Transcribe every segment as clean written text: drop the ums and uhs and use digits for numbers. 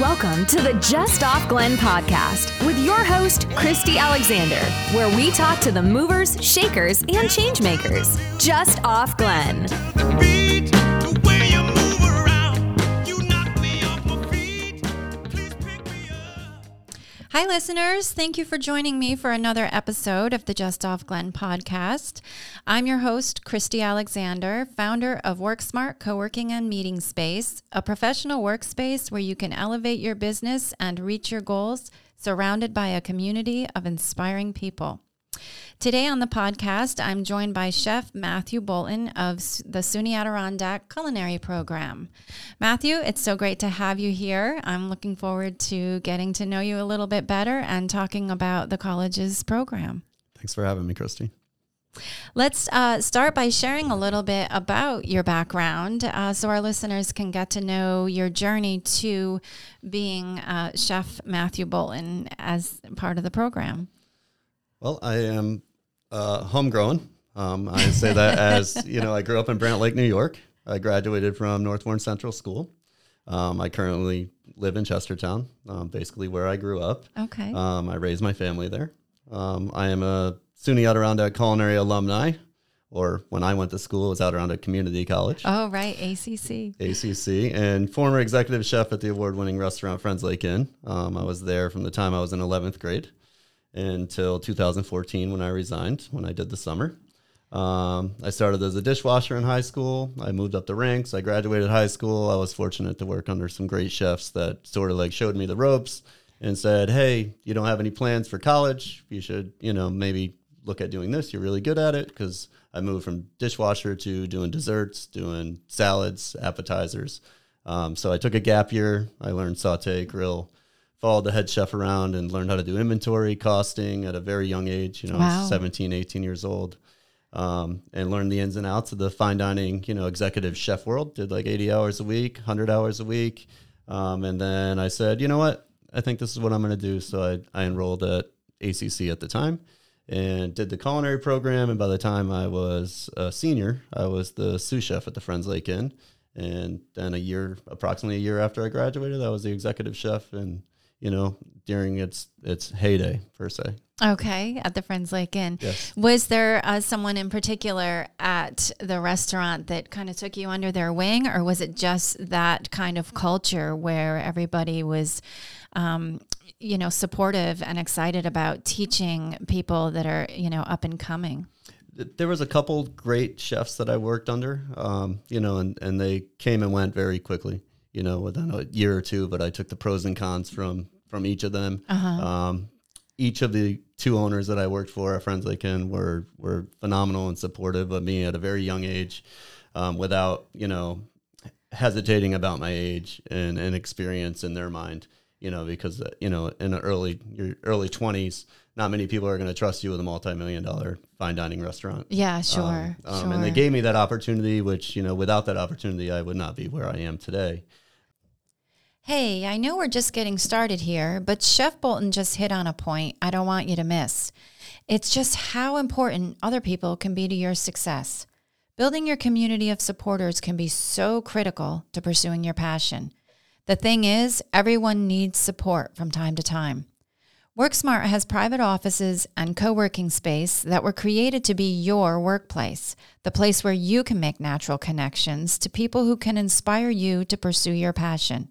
Welcome to the Just Off Glen Podcast with your host, Christy Alexander, where we talk to the movers, shakers, and change makers. Just Off Glen. Hi, listeners. Thank you for joining me for another episode of the Just Off Glen podcast. I'm your host, Christy Alexander, founder of WorkSmart Coworking and Meeting Space, a professional workspace where you can elevate your business and reach your goals, surrounded by a community of inspiring people. Today on the podcast, I'm joined by Chef Matthew Bolton of the SUNY Adirondack Culinary Program. Matthew, it's so great to have you here. I'm looking forward to getting to know you a little bit better and talking about the college's program. Thanks for having me, Christy. Let's start by sharing a little bit about your background so our listeners can get to know your journey to being Chef Matthew Bolton as part of the program. Well, I am homegrown. I say that as, you know, I grew up in Brant Lake, New York. I graduated from North Warren Central School. I currently live in Chestertown, basically where I grew up. Okay. I raised my family there. I am a SUNY Adirondack Culinary alumni, or when I went to school, it was Adirondack Community College. Oh, right, ACC. ACC, and former executive chef at the award-winning restaurant Friends Lake Inn. I was there from the time I was in 11th grade until 2014 when I resigned, when I did the summer. I started as a dishwasher in high school. I moved up the ranks. I graduated high school. I was fortunate to work under some great chefs that sort of like showed me the ropes and said, hey, you don't have any plans for college. You should, you know, maybe look at doing this. You're really good at it. Because I moved from dishwasher to doing desserts, doing salads, appetizers. So I took a gap year. I learned saute, grill, followed the head chef around and learned how to do inventory costing at a very young age, you know, wow. 17, 18 years old, and learned the ins and outs of the fine dining, you know, executive chef world. Did like 80 hours a week, 100 hours a week. And then I said, you know what, I think this is what I'm going to do. So I enrolled at ACC at the time and did the culinary program. And by the time I was a senior, I was the sous chef at the Friends Lake Inn. And then approximately a year after I graduated, I was the executive chef and, you know, during its heyday, per se. Okay, at the Friends Lake Inn. Yes. Was there someone in particular at the restaurant that kind of took you under their wing, or was it just that kind of culture where everybody was, you know, supportive and excited about teaching people that are, you know, up and coming? There was a couple great chefs that I worked under, you know, and they came and went very quickly, you know, within a year or two, but I took the pros and cons from each of them. Uh-huh. Each of the two owners that I worked for at Friends Lake Inn were phenomenal and supportive of me at a very young age, without, you know, hesitating about my age and experience in their mind, you know, because, you know, in the early 20s, not many people are going to trust you with a multi-million-dollar fine dining restaurant. Yeah, sure, sure. And they gave me that opportunity, which, you know, without that opportunity, I would not be where I am today. Hey, I know we're just getting started here, but Chef Bolton just hit on a point I don't want you to miss. It's just how important other people can be to your success. Building your community of supporters can be so critical to pursuing your passion. The thing is, everyone needs support from time to time. WorkSmart has private offices and co-working space that were created to be your workplace, the place where you can make natural connections to people who can inspire you to pursue your passion.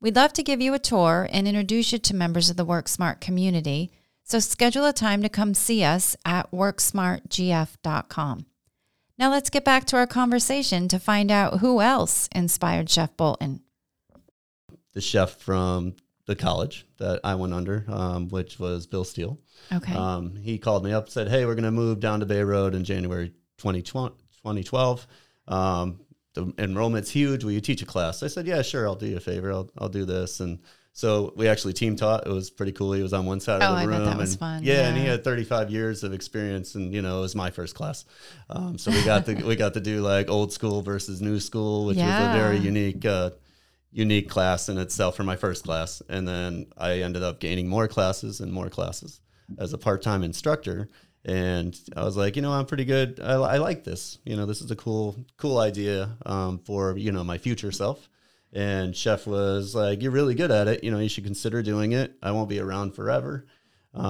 We'd love to give you a tour and introduce you to members of the WorkSmart community, so schedule a time to come see us at WorkSmartGF.com. Now let's get back to our conversation to find out who else inspired Chef Bolton. The chef from the college that I went under, which was Bill Steele. Okay. He called me up and said, hey, we're going to move down to Bay Road in January 2012. The enrollment's huge. Will you teach a class? I said, yeah, sure. I'll do you a favor. I'll do this. And so we actually team taught. It was pretty cool. He was on one side of the room. Oh, I bet that was fun. Yeah, and he had 35 years of experience, and, you know, it was my first class. So we got to do, like, old school versus new school, which was a very unique class in itself for my first class. And then I ended up gaining more classes as a part-time instructor. And I was like, you know, I'm pretty good. I like this, you know, this is a cool idea for, you know, my future self. And Chef was like, you're really good at it. You know, you should consider doing it. I won't be around forever.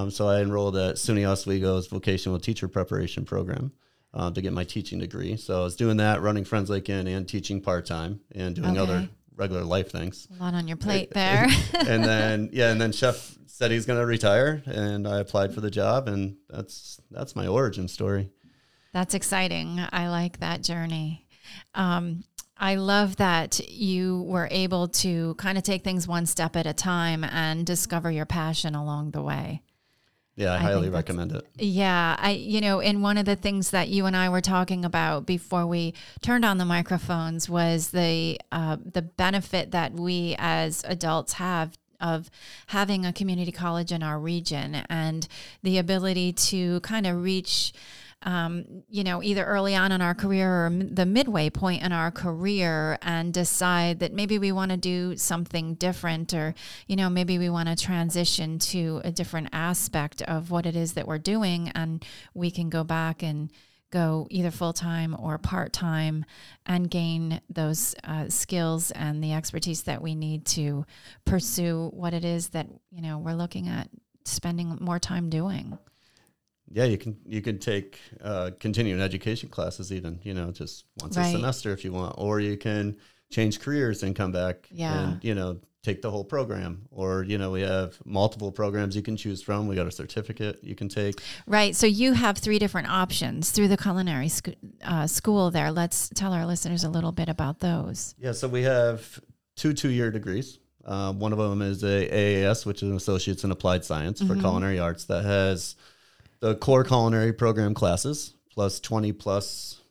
So I enrolled at SUNY Oswego's Vocational Teacher Preparation Program to get my teaching degree. So I was doing that, running Friends Lake Inn and teaching part-time and doing other regular life things. A lot on your plate there. and then Chef said he's going to retire, and I applied for the job, and that's my origin story. That's exciting. I like that journey. I love that you were able to kind of take things one step at a time and discover your passion along the way. Yeah, I highly recommend it. Yeah, and one of the things that you and I were talking about before we turned on the microphones was the benefit that we as adults have of having a community college in our region and the ability to kind of reach either early on in our career or the midway point in our career and decide that maybe we want to do something different or, maybe we want to transition to a different aspect of what it is that we're doing, and we can go back and go either full-time or part-time and gain those skills and the expertise that we need to pursue what it is that, we're looking at spending more time doing. Yeah, you can take continuing education classes even, just once a semester if you want, or you can change careers and come back and, take the whole program, or, we have multiple programs you can choose from. We got a certificate you can take. Right. So you have three different options through the culinary school there. Let's tell our listeners a little bit about those. Yeah. So we have two 2-year degrees. One of them is a AAS, which is an Associates in Applied Science for Culinary Arts, that has the core culinary program classes plus 20 plus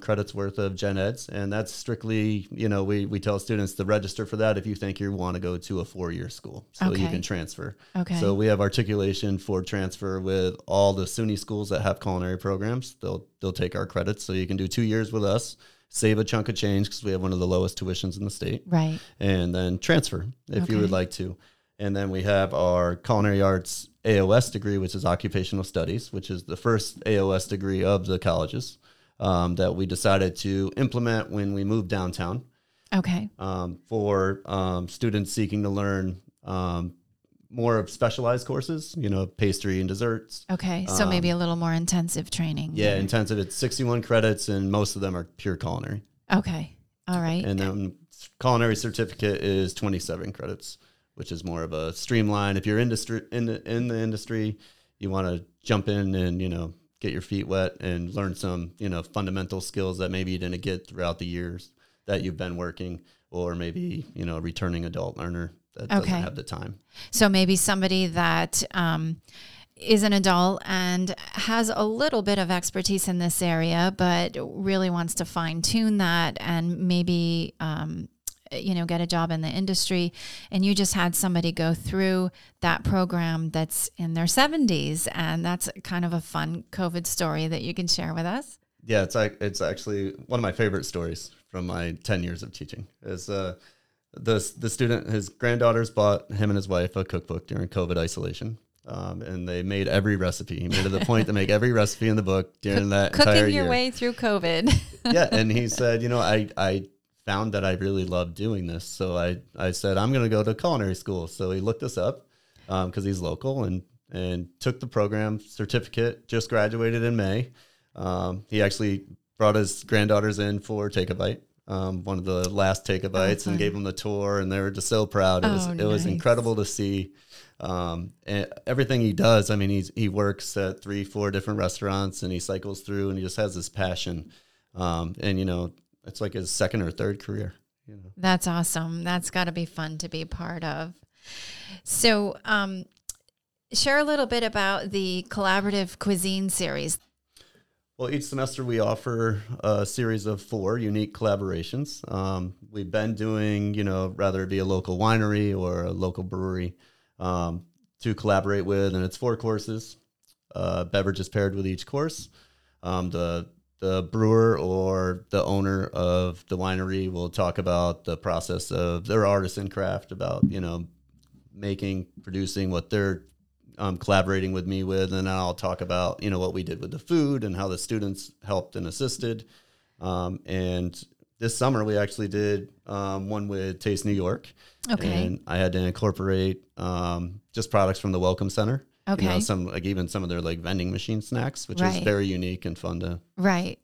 credits worth of gen eds. And that's strictly, we tell students to register for that if you think you want to go to a 4-year school so you can transfer. Okay. So we have articulation for transfer with all the SUNY schools that have culinary programs. They'll take our credits. So you can do 2 years with us, save a chunk of change because we have one of the lowest tuitions in the state. Right. And then transfer if you would like to. And then we have our culinary arts AOS degree, which is occupational studies, which is the first AOS degree of the colleges that we decided to implement when we moved downtown. Okay. For students seeking to learn more of specialized courses, pastry and desserts. Okay. So maybe a little more intensive training. Yeah, there. Intensive. It's 61 credits, and most of them are pure culinary. Okay. All right. And then culinary certificate is 27 credits. Which is more of a streamline. If you're in the industry, you want to jump in and, get your feet wet and learn some, fundamental skills that maybe you didn't get throughout the years that you've been working, or maybe, a returning adult learner that doesn't have the time. So maybe somebody that is an adult and has a little bit of expertise in this area, but really wants to fine tune that and maybe get a job in the industry, and you just had somebody go through that program that's in their 70s, and that's kind of a fun COVID story that you can share with us. Yeah, it's actually one of my favorite stories from my 10 years of teaching. Is the student, his granddaughters bought him and his wife a cookbook during COVID isolation, and they made every recipe. He made it the point to make every recipe in the book during that entire year. Cooking your way through COVID. Yeah, and he said, I found that I really loved doing this. So I said, I'm going to go to culinary school. So he looked us up because he's local and took the program certificate, just graduated in May. He actually brought his granddaughters in for Take a Bite, one of the last Take a Bites, and gave them the tour. And they were just so proud. It was incredible to see. And everything he does, he works at 3-4 different restaurants, and he cycles through, and he just has this passion. It's like his second or third career. That's awesome. That's got to be fun to be part of. So share a little bit about the collaborative cuisine series. Well, each semester we offer a series of 4 unique collaborations. We've been doing, rather it be a local winery or a local brewery to collaborate with, and it's 4 courses. Beverages paired with each course. The brewer or the owner of the winery will talk about the process of their artisan craft, about, making, producing what they're collaborating with me with. And I'll talk about, what we did with the food and how the students helped and assisted. And this summer we actually did one with Taste New York. Okay. And I had to incorporate just products from the Welcome Center. Okay. You know, some, like even some of their like vending machine snacks, which is very unique and fun to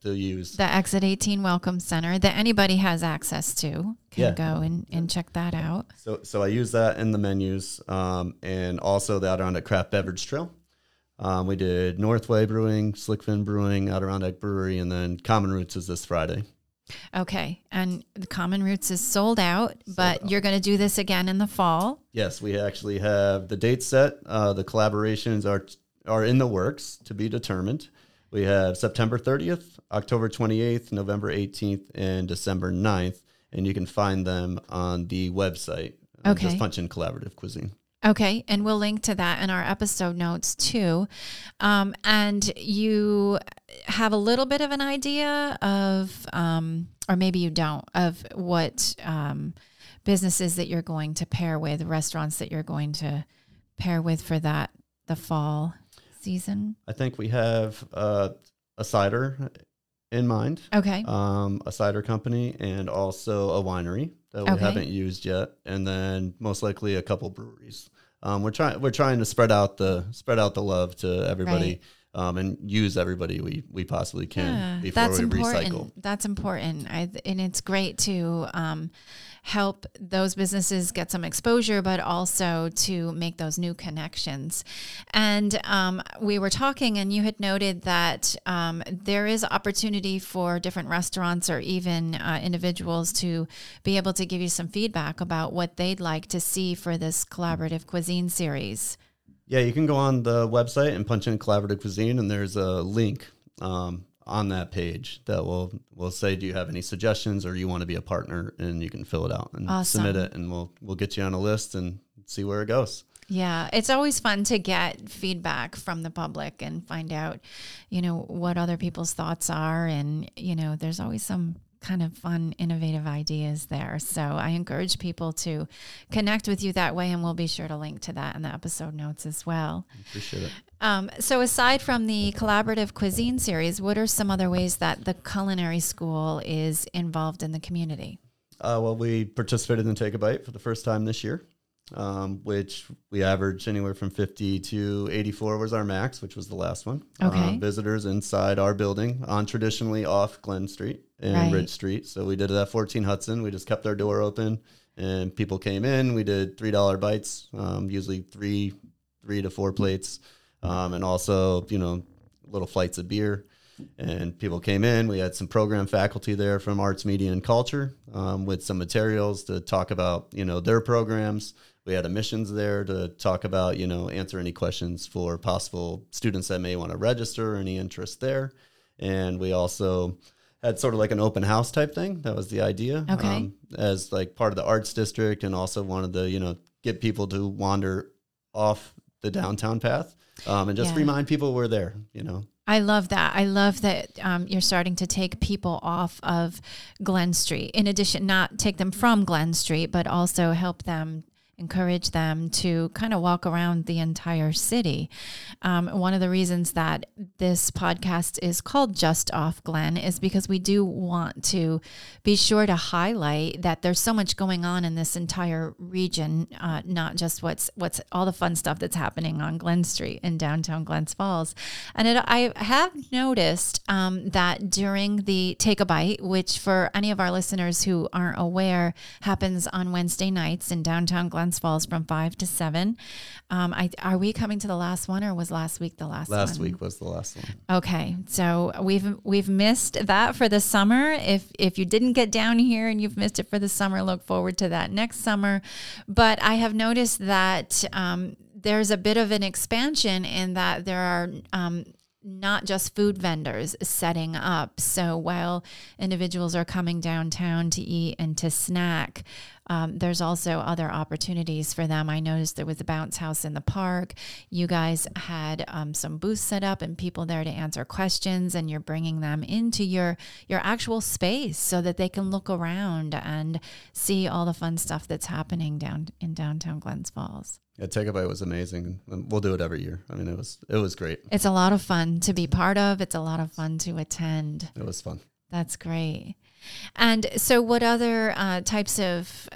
to use. The Exit 18 Welcome Center that anybody has access to can go and check that out. So I use that in the menus, and also the Adirondack Craft Beverage Trail. We did Northway Brewing, Slickfin Brewing, Adirondack Brewery, and then Common Roots is this Friday. Okay, and the Common Roots is sold out, but you're going to do this again in the fall. Yes, we actually have the date set. The collaborations are in the works to be determined. We have September 30th, October 28th, November 18th, and December 9th, and you can find them on the website. Okay. Just punch in collaborative cuisine. Okay, and we'll link to that in our episode notes too. And you have a little bit of an idea of, or maybe you don't, of what businesses that you're going to pair with, restaurants that you're going to pair with for that, the fall season? I think we have a cider in mind. Okay. A cider company and also a winery that we haven't used yet, and then most likely a couple breweries. We're trying to spread out the love to everybody, and use everybody we possibly can before we recycle. That's important, and it's great to help those businesses get some exposure, but also to make those new connections. And we were talking, and you had noted that there is opportunity for different restaurants or even individuals to be able to give you some feedback about what they'd like to see for this collaborative cuisine series. Yeah, you can go on the website and punch in collaborative cuisine, and there's a link on that page that will say, do you have any suggestions or you want to be a partner, and you can fill it out and submit it, and we'll get you on a list and see where it goes. Yeah. It's always fun to get feedback from the public and find out, you know, what other people's thoughts are. And, you know, there's always some kind of fun, innovative ideas there. So I encourage people to connect with you that way, and we'll be sure to link to that in the episode notes as well. Appreciate it. So aside from the collaborative cuisine series, what are some other ways that the culinary school is involved in the community? Well, we participated in Take a Bite for the first time this year, which we averaged anywhere from 50 to 84 was our max, which was the last one. Okay. Visitors inside our building on traditionally off Glen Street and Ridge Street. So we did it at 14 Hudson. We just kept our door open and people came in. We did $3 bites, usually three to four plates. And also, you know, little flights of beer, and people came in. We had some program faculty there from arts, media, and culture, with some materials to talk about, you know, their programs. We had admissions there to talk about, you know, answer any questions for possible students that may want to register, any interest there. And we also had sort of like an open house type thing. That was the idea, as like part of the arts district, and also wanted to, you know, get people to wander off the downtown path. And just remind people we're there, you know. I love that. I love that you're starting to take people off of Glen Street. In addition, not take them from Glen Street, but also help them, encourage them to kind of walk around the entire city. One of the reasons that this podcast is called Just Off Glen is because we do want to be sure to highlight that there's so much going on in this entire region, not just what's all the fun stuff that's happening on Glen Street in downtown Glens Falls. And I have noticed that during the Take a Bite, which for any of our listeners who aren't aware, happens on Wednesday nights in downtown Glens Falls from 5 to 7. Are we coming to the last one, or was last week the last one? Last week was the last one. Okay, so we've missed that for the summer. If you didn't get down here and you've missed it for the summer, look forward to that next summer. But I have noticed that there's a bit of an expansion in that there are not just food vendors setting up. So while individuals are coming downtown to eat and to snack, there's also other opportunities for them. I noticed there was a bounce house in the park. You guys had some booths set up and people there to answer questions, and you're bringing them into your actual space so that they can look around and see all the fun stuff that's happening down in downtown Glens Falls. Yeah, Take a Bite was amazing. We'll do it every year. I mean, it was great. It's a lot of fun to be part of. It's a lot of fun to attend. It was fun. That's great. And so what other types of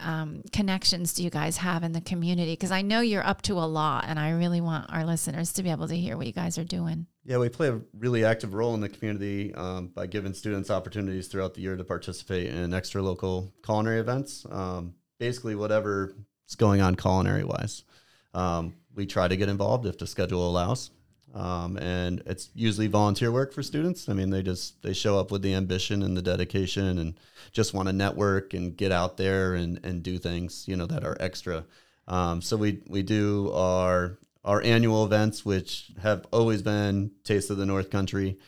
connections do you guys have in the community? Because I know you're up to a lot, and I really want our listeners to be able to hear what you guys are doing. Yeah, we play a really active role in the community by giving students opportunities throughout the year to participate in extra local culinary events, basically whatever is going on culinary-wise. We try to get involved if the schedule allows. And it's usually volunteer work for students. I mean, they show up with the ambition and the dedication and just want to network and get out there and do things, you know, that are extra. So we do our annual events, which have always been Taste of the North Country.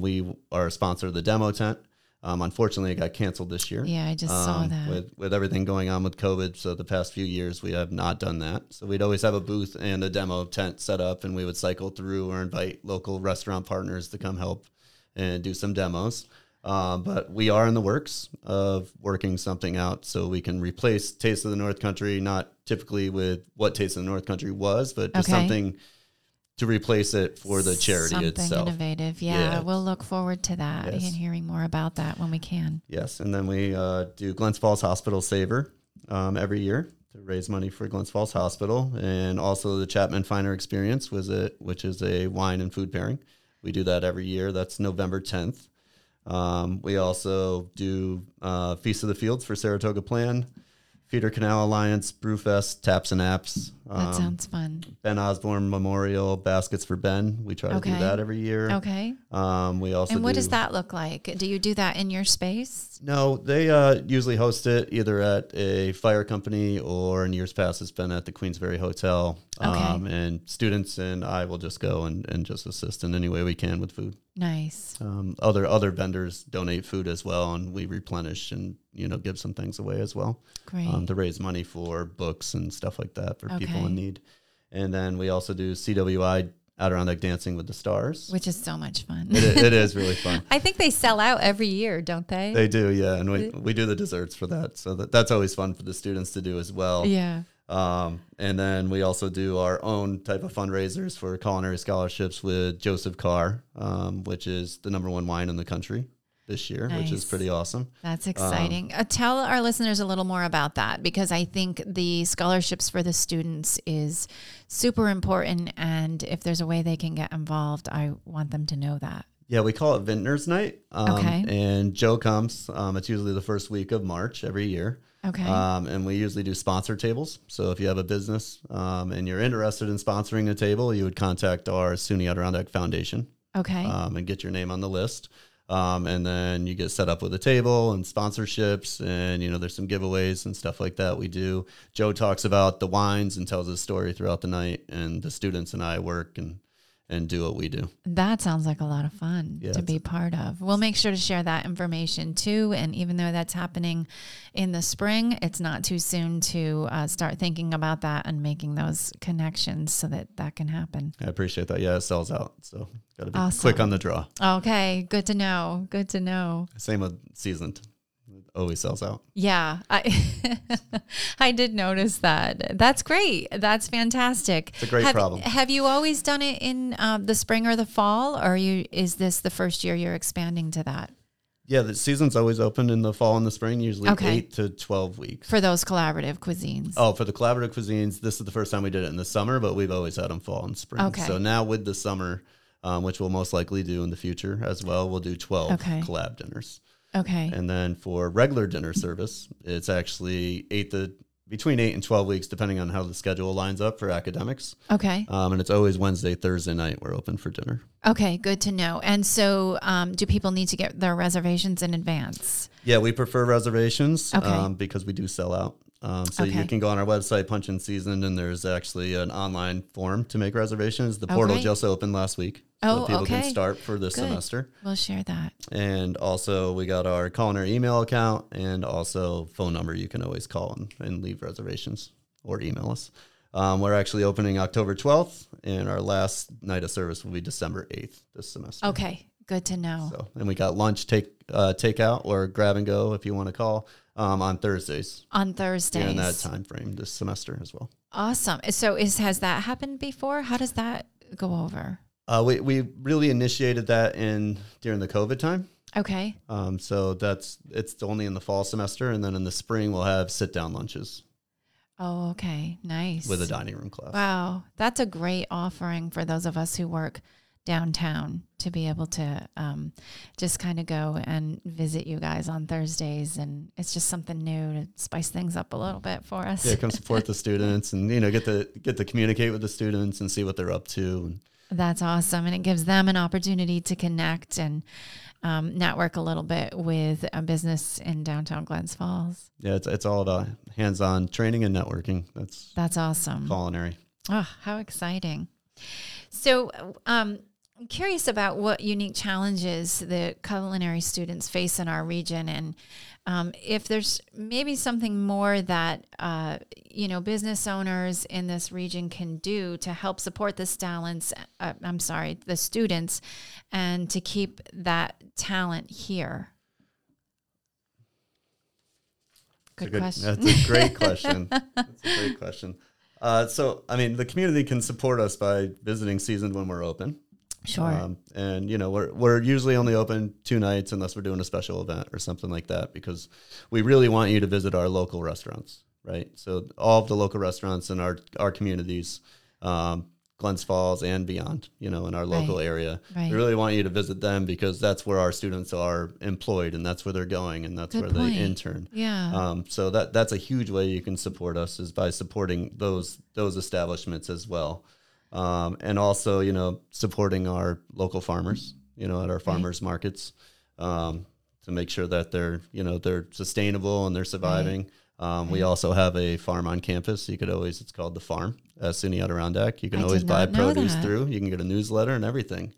We are a sponsor of the demo tent. Unfortunately, it got canceled this year. Yeah, I just saw that. With everything going on with COVID, so the past few years we have not done that. So we'd always have a booth and a demo tent set up, and we would cycle through or invite local restaurant partners to come help and do some demos. But we are in the works of working something out so we can replace Taste of the North Country, not typically with what Taste of the North Country was, but just something to replace it for the charity itself. Something innovative, yeah. We'll look forward to that and hearing more about that when we can. Yes, and then we do Glens Falls Hospital Saver every year to raise money for Glens Falls Hospital, and also the Chapman Finer Experience, which is a wine and food pairing. We do that every year. That's November 10th. We also do Feast of the Fields for Saratoga Plan, Peter Canal Alliance, Brewfest, Taps and Apps. That sounds fun. Ben Osborne Memorial, Baskets for Ben. We try to do that every year. Okay. We also And what does that look like? Do you do that in your space? No, they usually host it either at a fire company or in years past it's been at the Queensberry Hotel. And students and I will just go and just assist in any way we can with food. Nice. Other vendors donate food as well, and we replenish and, you know, give some things away as well. Great. To raise money for books and stuff like that for people in need. And then we also do CWI Adirondack Dancing with the Stars, which is so much fun. It is really fun. I think they sell out every year, don't they? They do, yeah. And we do the desserts for that, so that's always fun for the students to do as well. Yeah. And then we also do our own type of fundraisers for culinary scholarships with Joseph Carr, which is the #1 wine in the country this year, which is pretty awesome. That's exciting. Tell our listeners a little more about that, because I think the scholarships for the students is super important. And if there's a way they can get involved, I want them to know that. Yeah, we call it Vintner's Night. And Joe comes. It's usually the first week of March every year. Okay. And we usually do sponsor tables. So if you have a business and you're interested in sponsoring a table, you would contact our SUNY Adirondack Foundation. Okay. And get your name on the list. And then you get set up with a table and sponsorships, and, you know, there's some giveaways and stuff like that we do. Joe talks about the wines and tells his story throughout the night, and the students and I work and do what we do. That sounds like a lot of fun to be part of. We'll make sure to share that information too. And even though that's happening in the spring, it's not too soon to start thinking about that and making those connections so that that can happen. I appreciate that. Yeah, it sells out. So got to be quick on the draw. Okay, good to know. Good to know. Same with Seasoned. Always sells out. Yeah. I did notice that. That's great. That's fantastic. It's a great problem. Have you always done it in the spring or the fall, or is this the first year you're expanding to that? Yeah, the Season's always open in the fall and the spring, usually 8 to 12 weeks. For those collaborative cuisines. Oh, for the collaborative cuisines, this is the first time we did it in the summer, but we've always had them fall and spring. Okay. So now with the summer, which we'll most likely do in the future as well, we'll do 12 collab dinners. Okay. And then for regular dinner service, it's actually between 8 and 12 weeks, depending on how the schedule lines up for academics. Okay. And it's always Wednesday, Thursday night we're open for dinner. Okay, good to know. And so do people need to get their reservations in advance? Yeah, we prefer reservations because we do sell out. So you can go on our website, punch in Seasoned, and there's actually an online form to make reservations. The portal just opened last week. So people can start for this semester. We'll share that. And also we got our culinary email account and also phone number. You can always call and leave reservations or email us. We're actually opening October 12th, and our last night of service will be December 8th this semester. Okay, good to know. So, and we got lunch takeout or grab and go if you want to call. On Thursdays. On Thursdays. Yeah, in that time frame this semester as well. Awesome. So has that happened before? How does that go over? We really initiated that during the COVID time. Okay. So it's only in the fall semester, and then in the spring we'll have sit-down lunches. Oh, okay. Nice. With a dining room class. Wow. That's a great offering for those of us who work downtown to be able to just kind of go and visit you guys on Thursdays. And it's just something new to spice things up a little bit for us. Yeah, come support the students and, get to communicate with the students and see what they're up to. That's awesome. And it gives them an opportunity to connect and network a little bit with a business in downtown Glens Falls. Yeah, it's all about hands-on training and networking. That's awesome. Culinary. Oh, how exciting. So I'm curious about what unique challenges the culinary students face in our region, and if there's maybe something more that, business owners in this region can do to help support this talents, the students, and to keep that talent here. Good question. That's a great question. The community can support us by visiting Seasoned when we're open. Sure. We're usually only open 2 nights unless we're doing a special event or something like that, because we really want you to visit our local restaurants, right? So all of the local restaurants in our communities, Glens Falls and beyond, in our local area. Right. We really want you to visit them because that's where our students are employed and that's where they're going and that's where they intern. Yeah. So that's a huge way you can support us, is by supporting those establishments as well. And also, supporting our local farmers, at our farmers markets, to make sure that they're sustainable and they're surviving. Right. We also have a farm on campus. It's called The Farm, SUNY Adirondack. You can always buy produce through. You can get a newsletter and everything.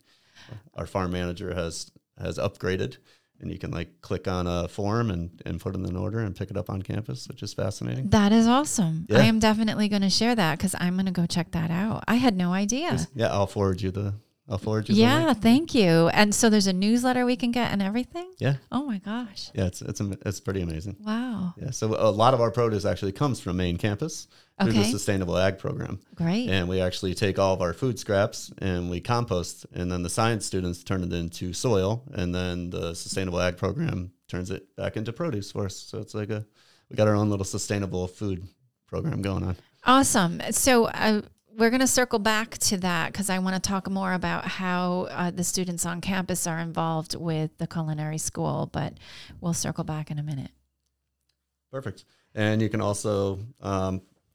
Our farm manager has upgraded, and you can click on a form and put in an order and pick it up on campus, which is fascinating. That is awesome. Yeah. I am definitely going to share that because I'm going to go check that out. I had no idea. Yeah, I'll forward you the link. Thank you. And so there's a newsletter we can get and everything? Yeah. Oh my gosh. Yeah, it's pretty amazing. Wow. Yeah, so a lot of our produce actually comes from main campus through the Sustainable Ag program. Great. And we actually take all of our food scraps and we compost, and then the science students turn it into soil, and then the Sustainable Ag program turns it back into produce for us. So it's we got our own little sustainable food program going on. Awesome. So we're going to circle back to that because I want to talk more about how the students on campus are involved with the culinary school, but we'll circle back in a minute. Perfect. And you can also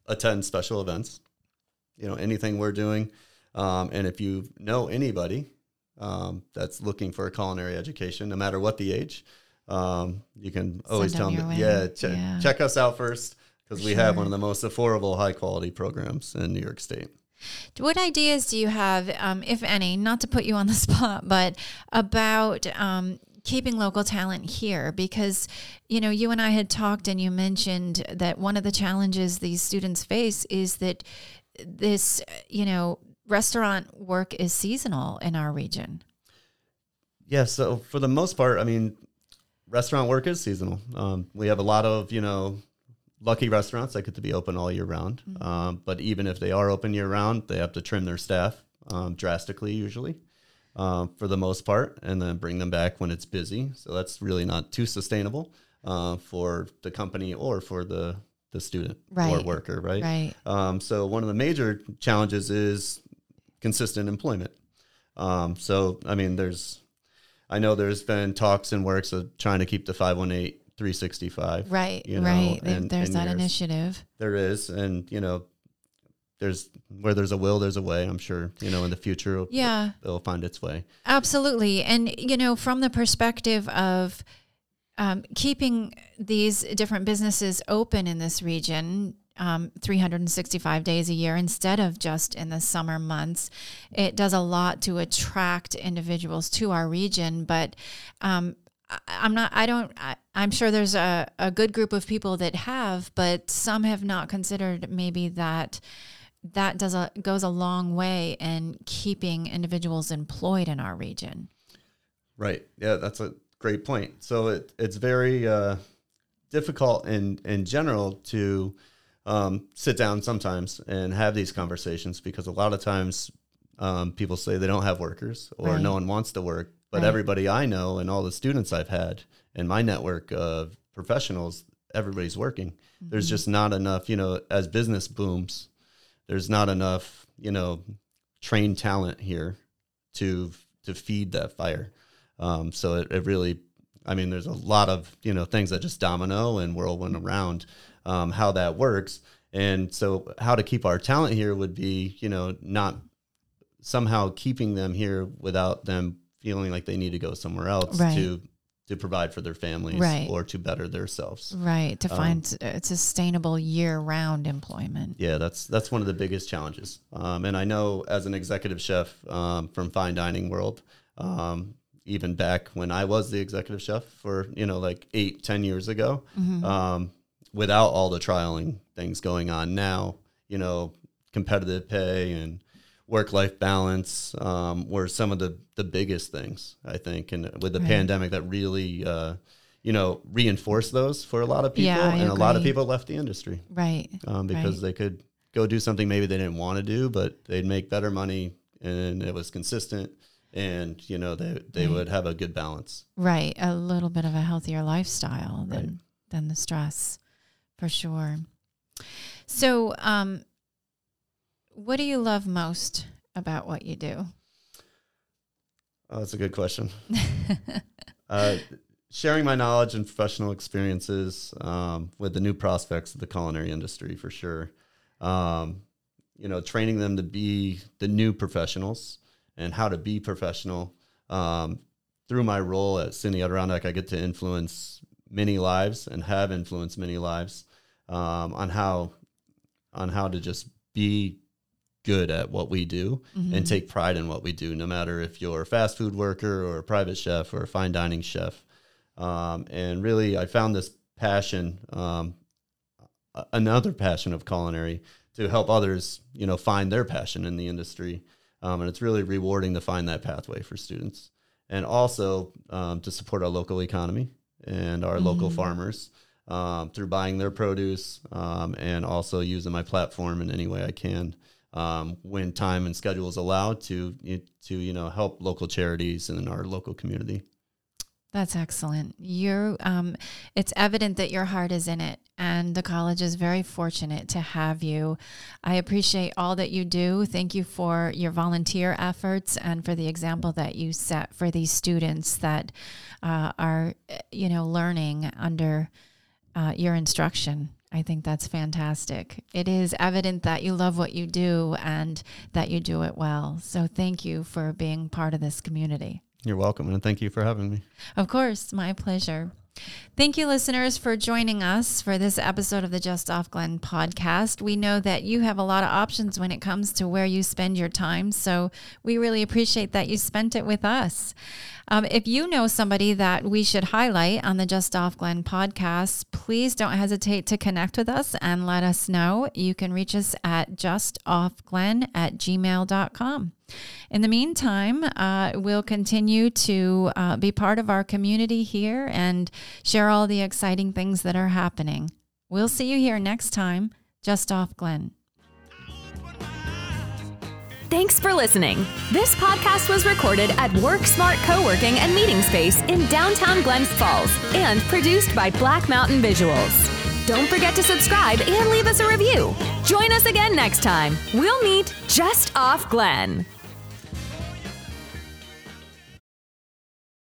attend special events, anything we're doing. And if you know anybody that's looking for a culinary education, no matter what the age, you can always tell them, check us out first. Because we have one of the most affordable, high-quality programs in New York State. What ideas do you have, if any, not to put you on the spot, but about keeping local talent here? Because, you and I had talked and you mentioned that one of the challenges these students face is that this, restaurant work is seasonal in our region. Yeah, so for the most part, restaurant work is seasonal. We have a lot of, lucky restaurants that get to be open all year round. Mm-hmm. But even if they are open year round, they have to trim their staff drastically, usually, for the most part, and then bring them back when it's busy. So that's really not too sustainable for the company or for the student or worker, right? Right. So one of the major challenges is consistent employment. I know there's been talks and works of trying to keep the 518 365. Right, right. There's that initiative. There is. And, where there's a will, there's a way. I'm sure, in the future, it'll find its way. Absolutely. And, from the perspective of keeping these different businesses open in this region, 365 days a year instead of just in the summer months. It does a lot to attract individuals to our region, but I'm sure there's a good group of people that have, but some have not considered maybe that goes a long way in keeping individuals employed in our region. Right. Yeah, that's a great point. So it's very difficult in general to sit down sometimes and have these conversations, because a lot of times people say they don't have workers or no one wants to work. But but right. everybody I know and all the students I've had and my network of professionals, everybody's working. Mm-hmm. There's just not enough, you know, as business booms, there's not enough, you know, trained talent here to feed that fire. So it really, I mean, there's a lot of, you know, things that just domino and whirlwind around how that works. And so how to keep our talent here would be, you know, not somehow keeping them here without them feeling like they need to go somewhere else right. to provide for their families right. or to better themselves. Right. To find sustainable year-round employment. Yeah, that's one of the biggest challenges. And I know as an executive chef from fine dining world, even back when I was the executive chef for, you know, like 8-10 years ago, mm-hmm. Without all the trialing things going on now, you know, competitive pay and work-life balance were some of the biggest things, I think. And with the right. pandemic that really, you know, reinforced those for a lot of people. Yeah, and agree. A lot of people left the industry. Right. Because right. they could go do something maybe they didn't want to do, but they'd make better money and it was consistent. And, you know, they right. would have a good balance. Right. A little bit of a healthier lifestyle than, right. than the stress, for sure. So, what do you love most about what you do? Oh, that's a good question. Sharing my knowledge and professional experiences with the new prospects of the culinary industry, for sure. You know, training them to be the new professionals and how to be professional. Through my role at SUNY Adirondack, I get to influence many lives and have influenced many lives on how to just be good at what we do mm-hmm. and take pride in what we do, no matter if you're a fast food worker or a private chef or a fine dining chef. And really, I found this passion, another passion of culinary, to help others, you know, find their passion in the industry. And it's really rewarding to find that pathway for students, and also to support our local economy and our mm-hmm. local farmers through buying their produce and also using my platform in any way I can. When time and schedule is allowed to, you know, help local charities and our local community. That's excellent. It's evident that your heart is in it, and the college is very fortunate to have you. I appreciate all that you do. Thank you for your volunteer efforts and for the example that you set for these students that are, you know, learning under your instruction. I think that's fantastic. It is evident that you love what you do and that you do it well. So thank you for being part of this community. You're welcome, and thank you for having me. Of course, my pleasure. Thank you, listeners, for joining us for this episode of the Just Off Glen podcast. We know that you have a lot of options when it comes to where you spend your time, so we really appreciate that you spent it with us. If you know somebody that we should highlight on the Just Off Glen podcast, please don't hesitate to connect with us and let us know. You can reach us at justoffglen@gmail.com. In the meantime, we'll continue to be part of our community here and share all the exciting things that are happening. We'll see you here next time, Just Off Glen. Thanks for listening. This podcast was recorded at WorkSmart Coworking and Meeting Space in downtown Glens Falls and produced by Black Mountain Visuals. Don't forget to subscribe and leave us a review. Join us again next time. We'll meet Just Off Glen.